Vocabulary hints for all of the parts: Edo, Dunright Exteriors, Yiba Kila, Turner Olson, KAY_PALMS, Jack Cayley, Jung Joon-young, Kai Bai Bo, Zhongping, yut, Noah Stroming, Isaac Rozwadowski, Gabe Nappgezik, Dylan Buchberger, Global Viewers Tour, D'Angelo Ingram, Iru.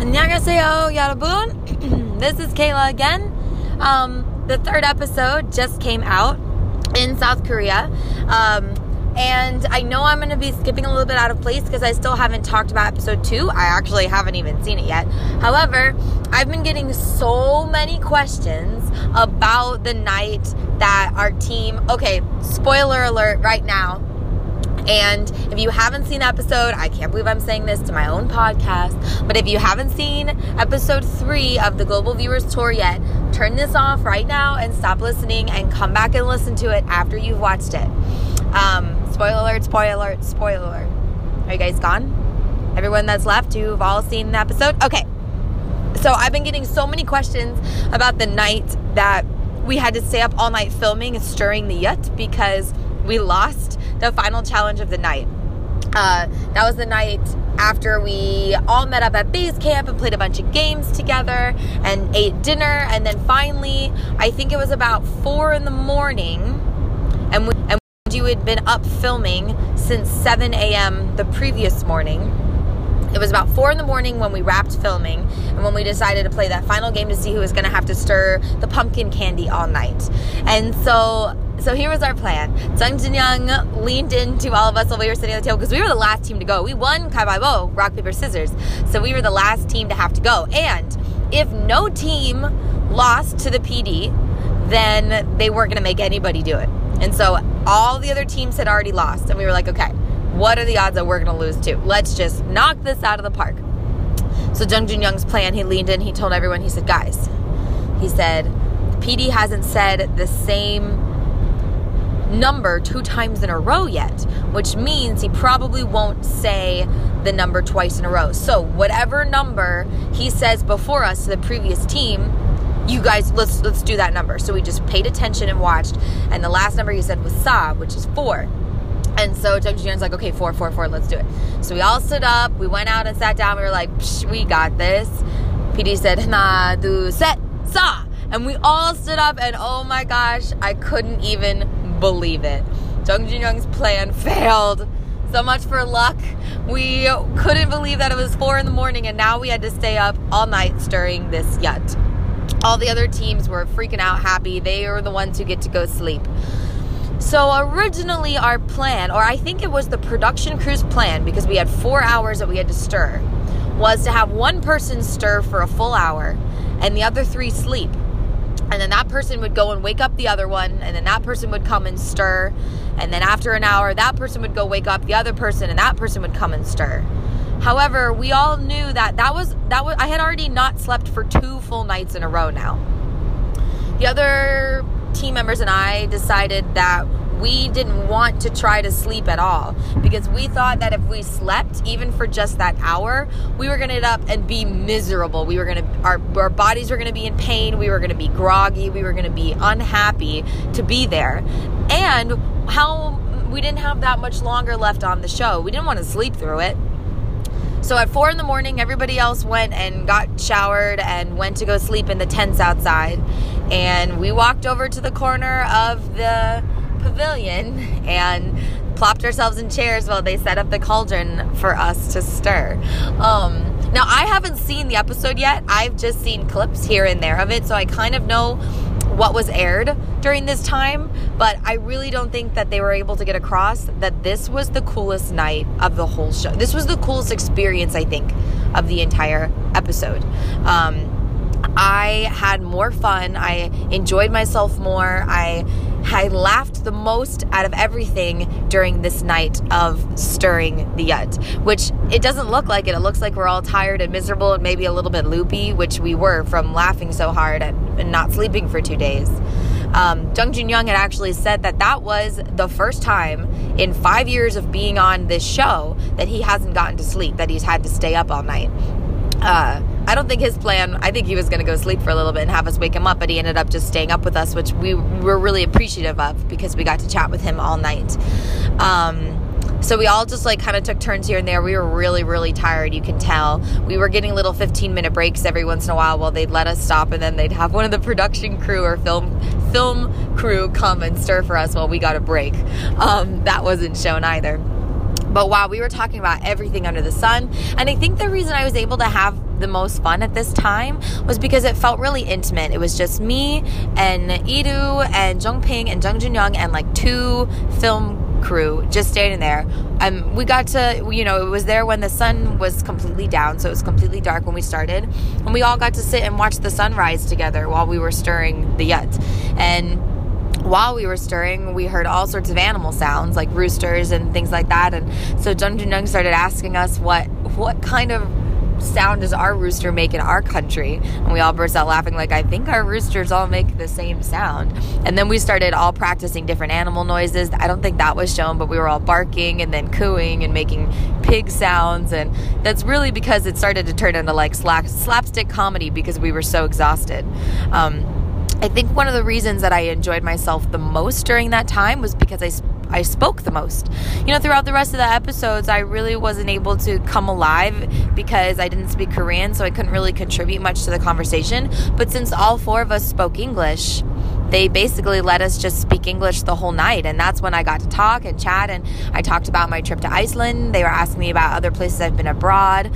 안녕하세요, 여러분. This is Kayla again. The third episode just came out in South Korea. And I know I'm going to be skipping a little bit out of place because I still haven't talked about episode 2. I actually haven't even seen it yet. However, I've been getting so many questions about the night that our team... Okay, spoiler alert right now. And if you haven't seen episode... I can't believe I'm saying this to my own podcast. But if you haven't seen episode 3 of the Global Viewers Tour yet, turn this off right now and stop listening and come back and listen to it after you've watched it. Spoiler alert, spoiler alert, spoiler alert. Are you guys gone? Everyone that's left, you've all seen the episode? Okay. So I've been getting so many questions about the night that we had to stay up all night filming and stirring the yut because we lost the final challenge of the night. That was the night after we all met up at base camp and played a bunch of games together and ate dinner. And then finally, I think it was about 4 a.m. You had been up filming since 7 a.m. the previous morning. It was about 4 a.m. when we wrapped filming and when we decided to play that final game to see who was going to have to stir the pumpkin candy all night. And so here was our plan. Jung Joon-young leaned into all of us while we were sitting at the table because we were the last team to go. We won Kai Bai Bo, rock, paper, scissors. So we were the last team to have to go. And if no team lost to the PD, then they weren't going to make anybody do it. And so all the other teams had already lost. And we were like, okay, what are the odds that we're going to lose too? Let's just knock this out of the park. So Jung Joon-young's plan, he leaned in, he told everyone, he said, guys, he said, the PD hasn't said the same number 2 times in a row yet, which means he probably won't say the number twice in a row. So whatever number he says before us to the previous team, you guys, let's do that number. So we just paid attention and watched. And the last number he said was sa, which is 4. And so Jung Joon-young's like, okay, 4, 4, 4, let's do it. So we all stood up. We went out and sat down. We were like, psh, we got this. PD said, 하나, 둘, 셋, sa. And we all stood up. And oh my gosh, I couldn't even believe it. Jung Joon-young's plan failed. So much for luck. We couldn't believe that it was 4 a.m. and now we had to stay up all night stirring this yut. All the other teams were freaking out happy. They were the ones who get to go sleep. So originally our plan, or I think it was the production crew's plan, because we had 4 hours that we had to stir, was to have one person stir for a full hour and the other 3 sleep. And then that person would go and wake up the other one, and then that person would come and stir. And then after an hour, that person would go wake up the other person, and that person would come and stir. However, we all knew that was I had already not slept for 2 full nights in a row now. The other team members and I decided that we didn't want to try to sleep at all because we thought that if we slept even for just that hour, we were going to get up and be miserable. We were going to our bodies were going to be in pain, we were going to be groggy, we were going to be unhappy to be there. And we didn't have that much longer left on the show. We didn't want to sleep through it. So at 4 a.m, everybody else went and got showered and went to go sleep in the tents outside. And we walked over to the corner of the pavilion and plopped ourselves in chairs while they set up the cauldron for us to stir. Now, I haven't seen the episode yet. I've just seen clips here and there of it, so I kind of know what was aired during this time, but I really don't think that they were able to get across that this was the coolest night of the whole show. This was the coolest experience, I think, of the entire episode. I had more fun. I enjoyed myself more. I laughed the most out of everything during this night of stirring the yut, which it doesn't look like it. It looks like we're all tired and miserable and maybe a little bit loopy, which we were from laughing so hard and not sleeping for 2 days. Jung Joon-young had actually said that was the first time in 5 years of being on this show that he hasn't gotten to sleep, that he's had to stay up all night. I don't think his plan, I think he was going to go sleep for a little bit and have us wake him up, but he ended up just staying up with us, which we were really appreciative of because we got to chat with him all night. So we all just like kind of took turns here and there. We were really, really tired, you can tell. We were getting little 15-minute breaks every once in a while they'd let us stop, and then they'd have one of the production crew or film crew come and stir for us while we got a break. That wasn't shown either. But wow, we were talking about everything under the sun. And I think the reason I was able to have the most fun at this time was because it felt really intimate. It was just me and Edo and Zhongping and Jung Joon-young and like two film crew just standing there. We got to, you know, it was there when the sun was completely down, so it was completely dark when we started, and we all got to sit and watch the sunrise together while we were stirring the yut. And while we were stirring, we heard all sorts of animal sounds like roosters and things like that. And so Jung Joon-young started asking us what kind of sound does our rooster make in our country, and we all burst out laughing like, I think our roosters all make the same sound. And then we started all practicing different animal noises. I don't think that was shown, but we were all barking and then cooing and making pig sounds, and that's really because it started to turn into like slapstick comedy because we were so exhausted. I think one of the reasons that I enjoyed myself the most during that time was because I spoke the most. You know, throughout the rest of the episodes, I really wasn't able to come alive because I didn't speak Korean, so I couldn't really contribute much to the conversation. But since all four of us spoke English, they basically let us just speak English the whole night. And that's when I got to talk and chat. And I talked about my trip to Iceland. They were asking me about other places I've been abroad.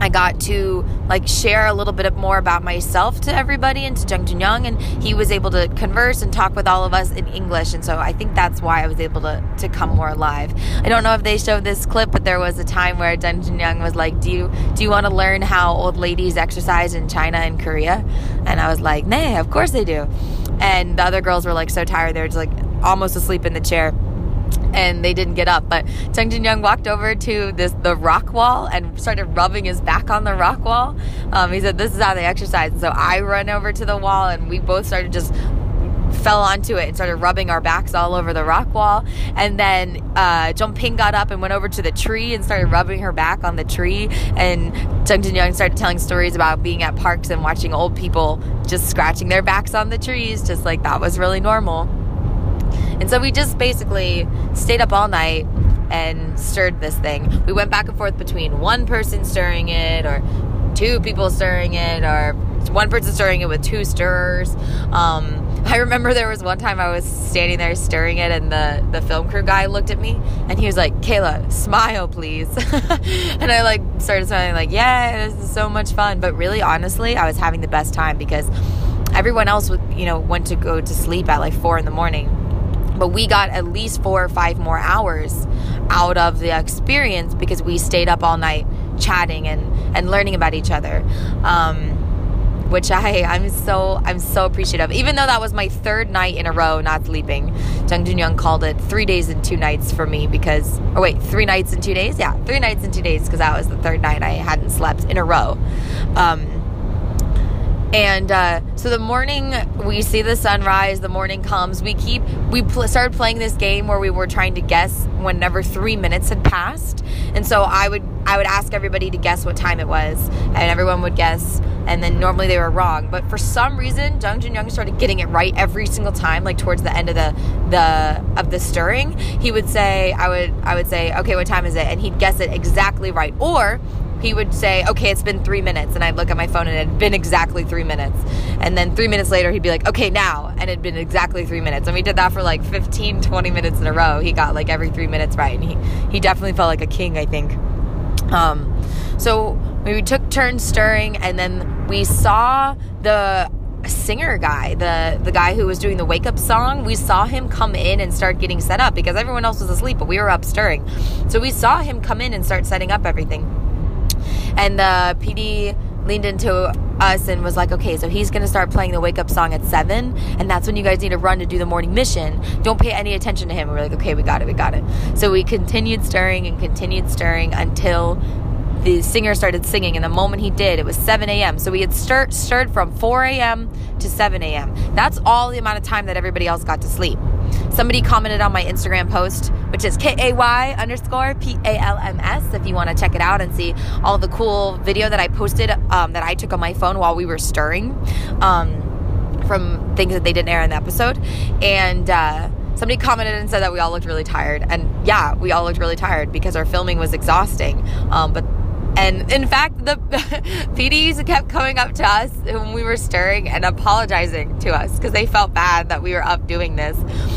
I got to like share a little bit more about myself to everybody and to Jung Joon-young, and he was able to converse and talk with all of us in English, and so I think that's why I was able to come more alive. I don't know if they showed this clip, but there was a time where Jung Joon-young was like, do you want to learn how old ladies exercise in China and Korea? And I was like, nay, of course they do. And the other girls were like so tired, they were just like almost asleep in the chair, and they didn't get up. But Jung Joon-young walked over to the rock wall and started rubbing his back on the rock wall. He said, this is how they exercise. And so I ran over to the wall, and we both started just fell onto it and started rubbing our backs all over the rock wall. And then Zhongping got up and went over to the tree and started rubbing her back on the tree. And Jung Joon-young started telling stories about being at parks and watching old people just scratching their backs on the trees, just like that was really normal. And so we just basically stayed up all night and stirred this thing. We went back and forth between one person stirring it or two people stirring it or one person stirring it with two stirrers. I remember there was one time I was standing there stirring it, and the film crew guy looked at me and he was like, Kayla, smile please. And I like started smiling like, yeah, this is so much fun. But really, honestly, I was having the best time because everyone else would, you know, went to go to sleep at like 4 a.m. But we got at least 4 or 5 more hours out of the experience because we stayed up all night chatting and learning about each other, which I'm so appreciative. Even though that was my 3rd night in a row not sleeping, Jung Joon-young called it 3 days and 2 nights for me because, or wait, 3 nights and 2 days? Yeah, 3 nights and 2 days because that was the 3rd night I hadn't slept in a row. So the morning, we see the sunrise, the morning comes, we started playing this game where we were trying to guess whenever 3 minutes had passed. And so I would ask everybody to guess what time it was, and everyone would guess, and then normally they were wrong. But for some reason, Jung Joon-young started getting it right every single time, like towards the end of the stirring. He would say, I would say, okay, what time is it? And he'd guess it exactly right. Or he would say, okay, it's been 3 minutes. And I'd look at my phone and it had been exactly 3 minutes. And then 3 minutes later, he'd be like, okay, now. And it'd been exactly 3 minutes. And we did that for like 15, 20 minutes in a row. He got like every 3 minutes right. And he definitely felt like a king, I think. So we took turns stirring, and then we saw the singer guy, the guy who was doing the wake up song. We saw him come in and start getting set up because everyone else was asleep, but we were up stirring. So we saw him come in and start setting up everything. And the PD leaned into us and was like, okay, so he's going to start playing the wake-up song at 7, and that's when you guys need to run to do the morning mission. Don't pay any attention to him. And we're like, okay, we got it. So we continued stirring until the singer started singing, and the moment he did, it was 7 a.m. So we had stirred from 4 a.m. to 7 a.m. That's all the amount of time that everybody else got to sleep. Somebody commented on my Instagram post, which is KAY_PALMS, if you want to check it out and see all the cool video that I posted that I took on my phone while we were stirring from things that they didn't air in the episode. And somebody commented and said that we all looked really tired. And yeah, we all looked really tired because our filming was exhausting. But And in fact, the PDs kept coming up to us when we were stirring and apologizing to us because they felt bad that we were up doing this.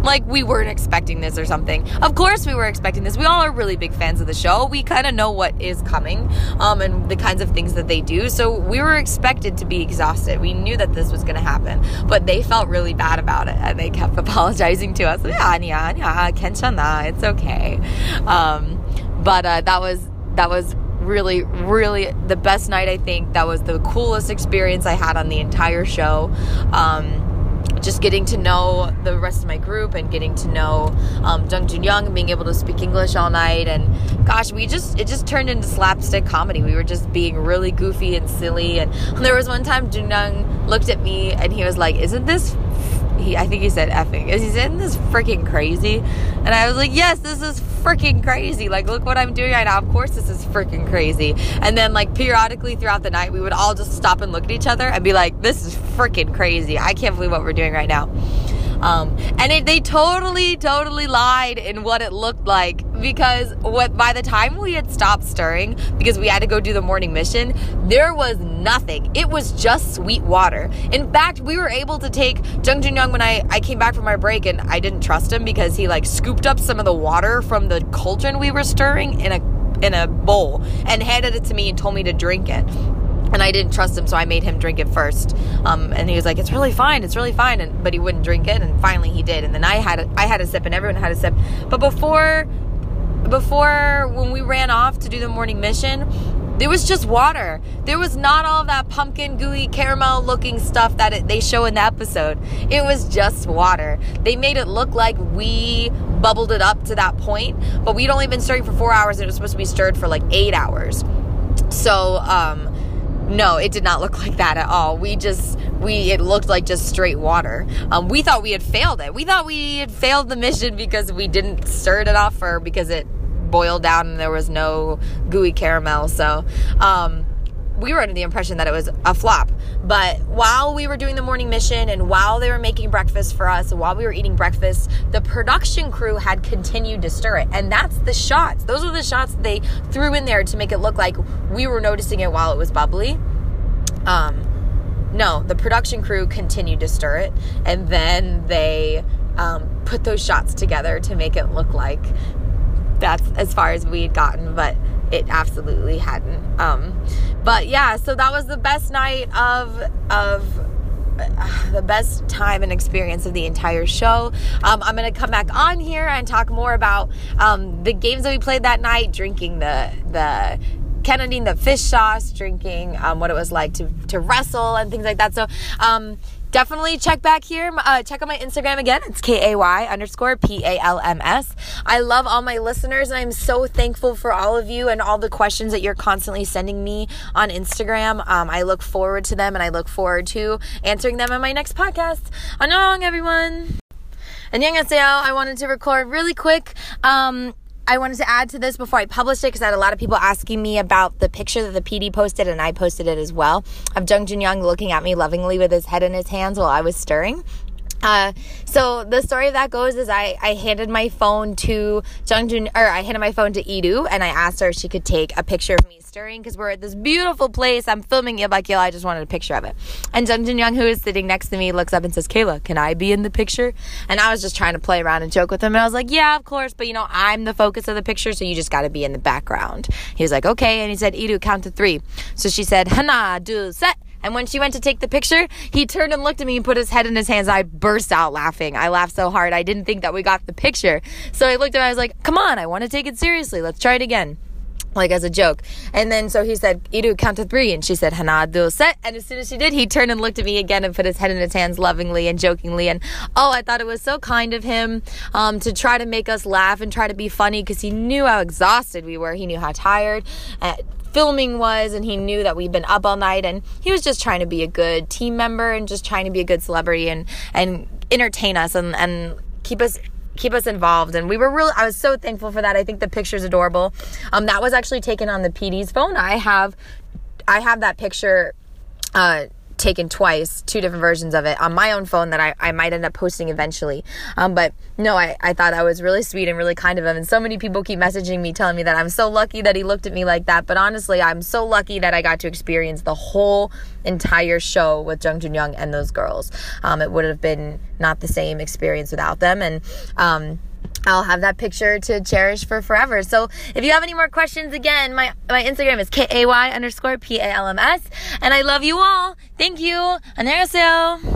Like we weren't expecting this or something. Of course we were expecting this. We all are really big fans of the show. We kind of know what is coming and the kinds of things that they do. So we were expected to be exhausted. We knew that this was going to happen. But they felt really bad about it and they kept apologizing to us. It's okay. That was really the best night. I think that was the coolest experience I had on the entire show. Just getting to know the rest of my group and getting to know Jung Joon-young and being able to speak English all night. And gosh, it just turned into slapstick comedy. We were just being really goofy and silly. And there was one time Joon-young looked at me and he was like, "Isn't this..." I think he said effing. He said, "Isn't this freaking crazy?" And I was like, "Yes, this is freaking crazy. Like, look what I'm doing right now. Of course this is freaking crazy." And then, like, periodically throughout the night, we would all just stop and look at each other and be like, "This is freaking crazy. I can't believe what we're doing right now." They totally lied in what it looked like, because by the time we had stopped stirring, because we had to go do the morning mission, there was nothing. It was just sweet water. In fact, we were able to take Jung Joon-young when I came back from my break, and I didn't trust him because he scooped up some of the water from the cauldron we were stirring in a bowl and handed it to me and told me to drink it. And I didn't trust him, so I made him drink it first. And he was like, it's really fine. But he wouldn't drink it, and finally he did. And then I had a sip, and everyone had a sip. But before when we ran off to do the morning mission, there was just water. There was not all of that pumpkin, gooey, caramel-looking stuff that they show in the episode. It was just water. They made it look like we bubbled it up to that point, but we'd only been stirring for 4 hours, and it was supposed to be stirred for 8 hours. So, no, it did not look like that at all. It looked like just straight water. We thought we had failed it. We thought we had failed the mission because we didn't stir it off, or because it boiled down and there was no gooey caramel. So, we were under the impression that it was a flop. But while we were doing the morning mission and while they were making breakfast for us, while we were eating breakfast, the production crew had continued to stir it. And that's the shots. Those are the shots that they threw in there to make it look like we were noticing it while it was bubbly. No, the production crew continued to stir it. And then they put those shots together to make it look like that's as far as we had gotten. But it absolutely hadn't. But yeah, so that was the best night of the best time and experience of the entire show. I'm going to come back on here and talk more about the games that we played that night, drinking the cannoning the fish sauce, drinking what it was like to wrestle and things like that. So definitely check back here. Check out my Instagram again. It's KAY_PALMS. I love all my listeners, and I'm so thankful for all of you and all the questions that you're constantly sending me on Instagram. I look forward to them, and I look forward to answering them in my next podcast. Annyeong, everyone. Annyeonghaseyo. I wanted to record really quick. I wanted to add to this before I published it, because I had a lot of people asking me about the picture that the PD posted, and I posted it as well, of Jung Joon-young looking at me lovingly with his head in his hands while I was stirring. So the story of that goes is I handed my phone to Iru, and I asked her if she could take a picture of me stirring, because we're at this beautiful place. I'm filming Yiba Kila. I just wanted a picture of it. And Jung Joon-young, who is sitting next to me, looks up and says, "Kayla, can I be in the picture?" And I was just trying to play around and joke with him. And I was like, "Yeah, of course. But, I'm the focus of the picture, so you just got to be in the background." He was like, "Okay." And he said, "Iru, count to 3. So she said, "Hana, do, set." And when she went to take the picture, he turned and looked at me and put his head in his hands. I burst out laughing. I laughed so hard. I didn't think that we got the picture. So I looked at him. I was like, "Come on, I want to take it seriously. Let's try it again." As a joke. And then so he said, "Iru, count to 3. And she said, "Hana, do, set." And as soon as she did, he turned and looked at me again and put his head in his hands lovingly and jokingly. And I thought it was so kind of him to try to make us laugh and try to be funny, because he knew how exhausted we were. He knew how tired filming was, and he knew that we'd been up all night, and he was just trying to be a good team member and just trying to be a good celebrity and entertain us and keep us involved. And we were I was so thankful for that. I think the picture's adorable. That was actually taken on the PD's phone. I have that picture taken twice, two different versions of it on my own phone that I might end up posting eventually. But no, I thought that was really sweet and really kind of him. And so many people keep messaging me telling me that I'm so lucky that he looked at me like that. But honestly, I'm so lucky that I got to experience the whole entire show with Jung Joon-young and those girls. It would have been not the same experience without them. And I'll have that picture to cherish for forever. So if you have any more questions, again, my Instagram is KAY_PALMS. And I love you all. Thank you. 안녕하세요.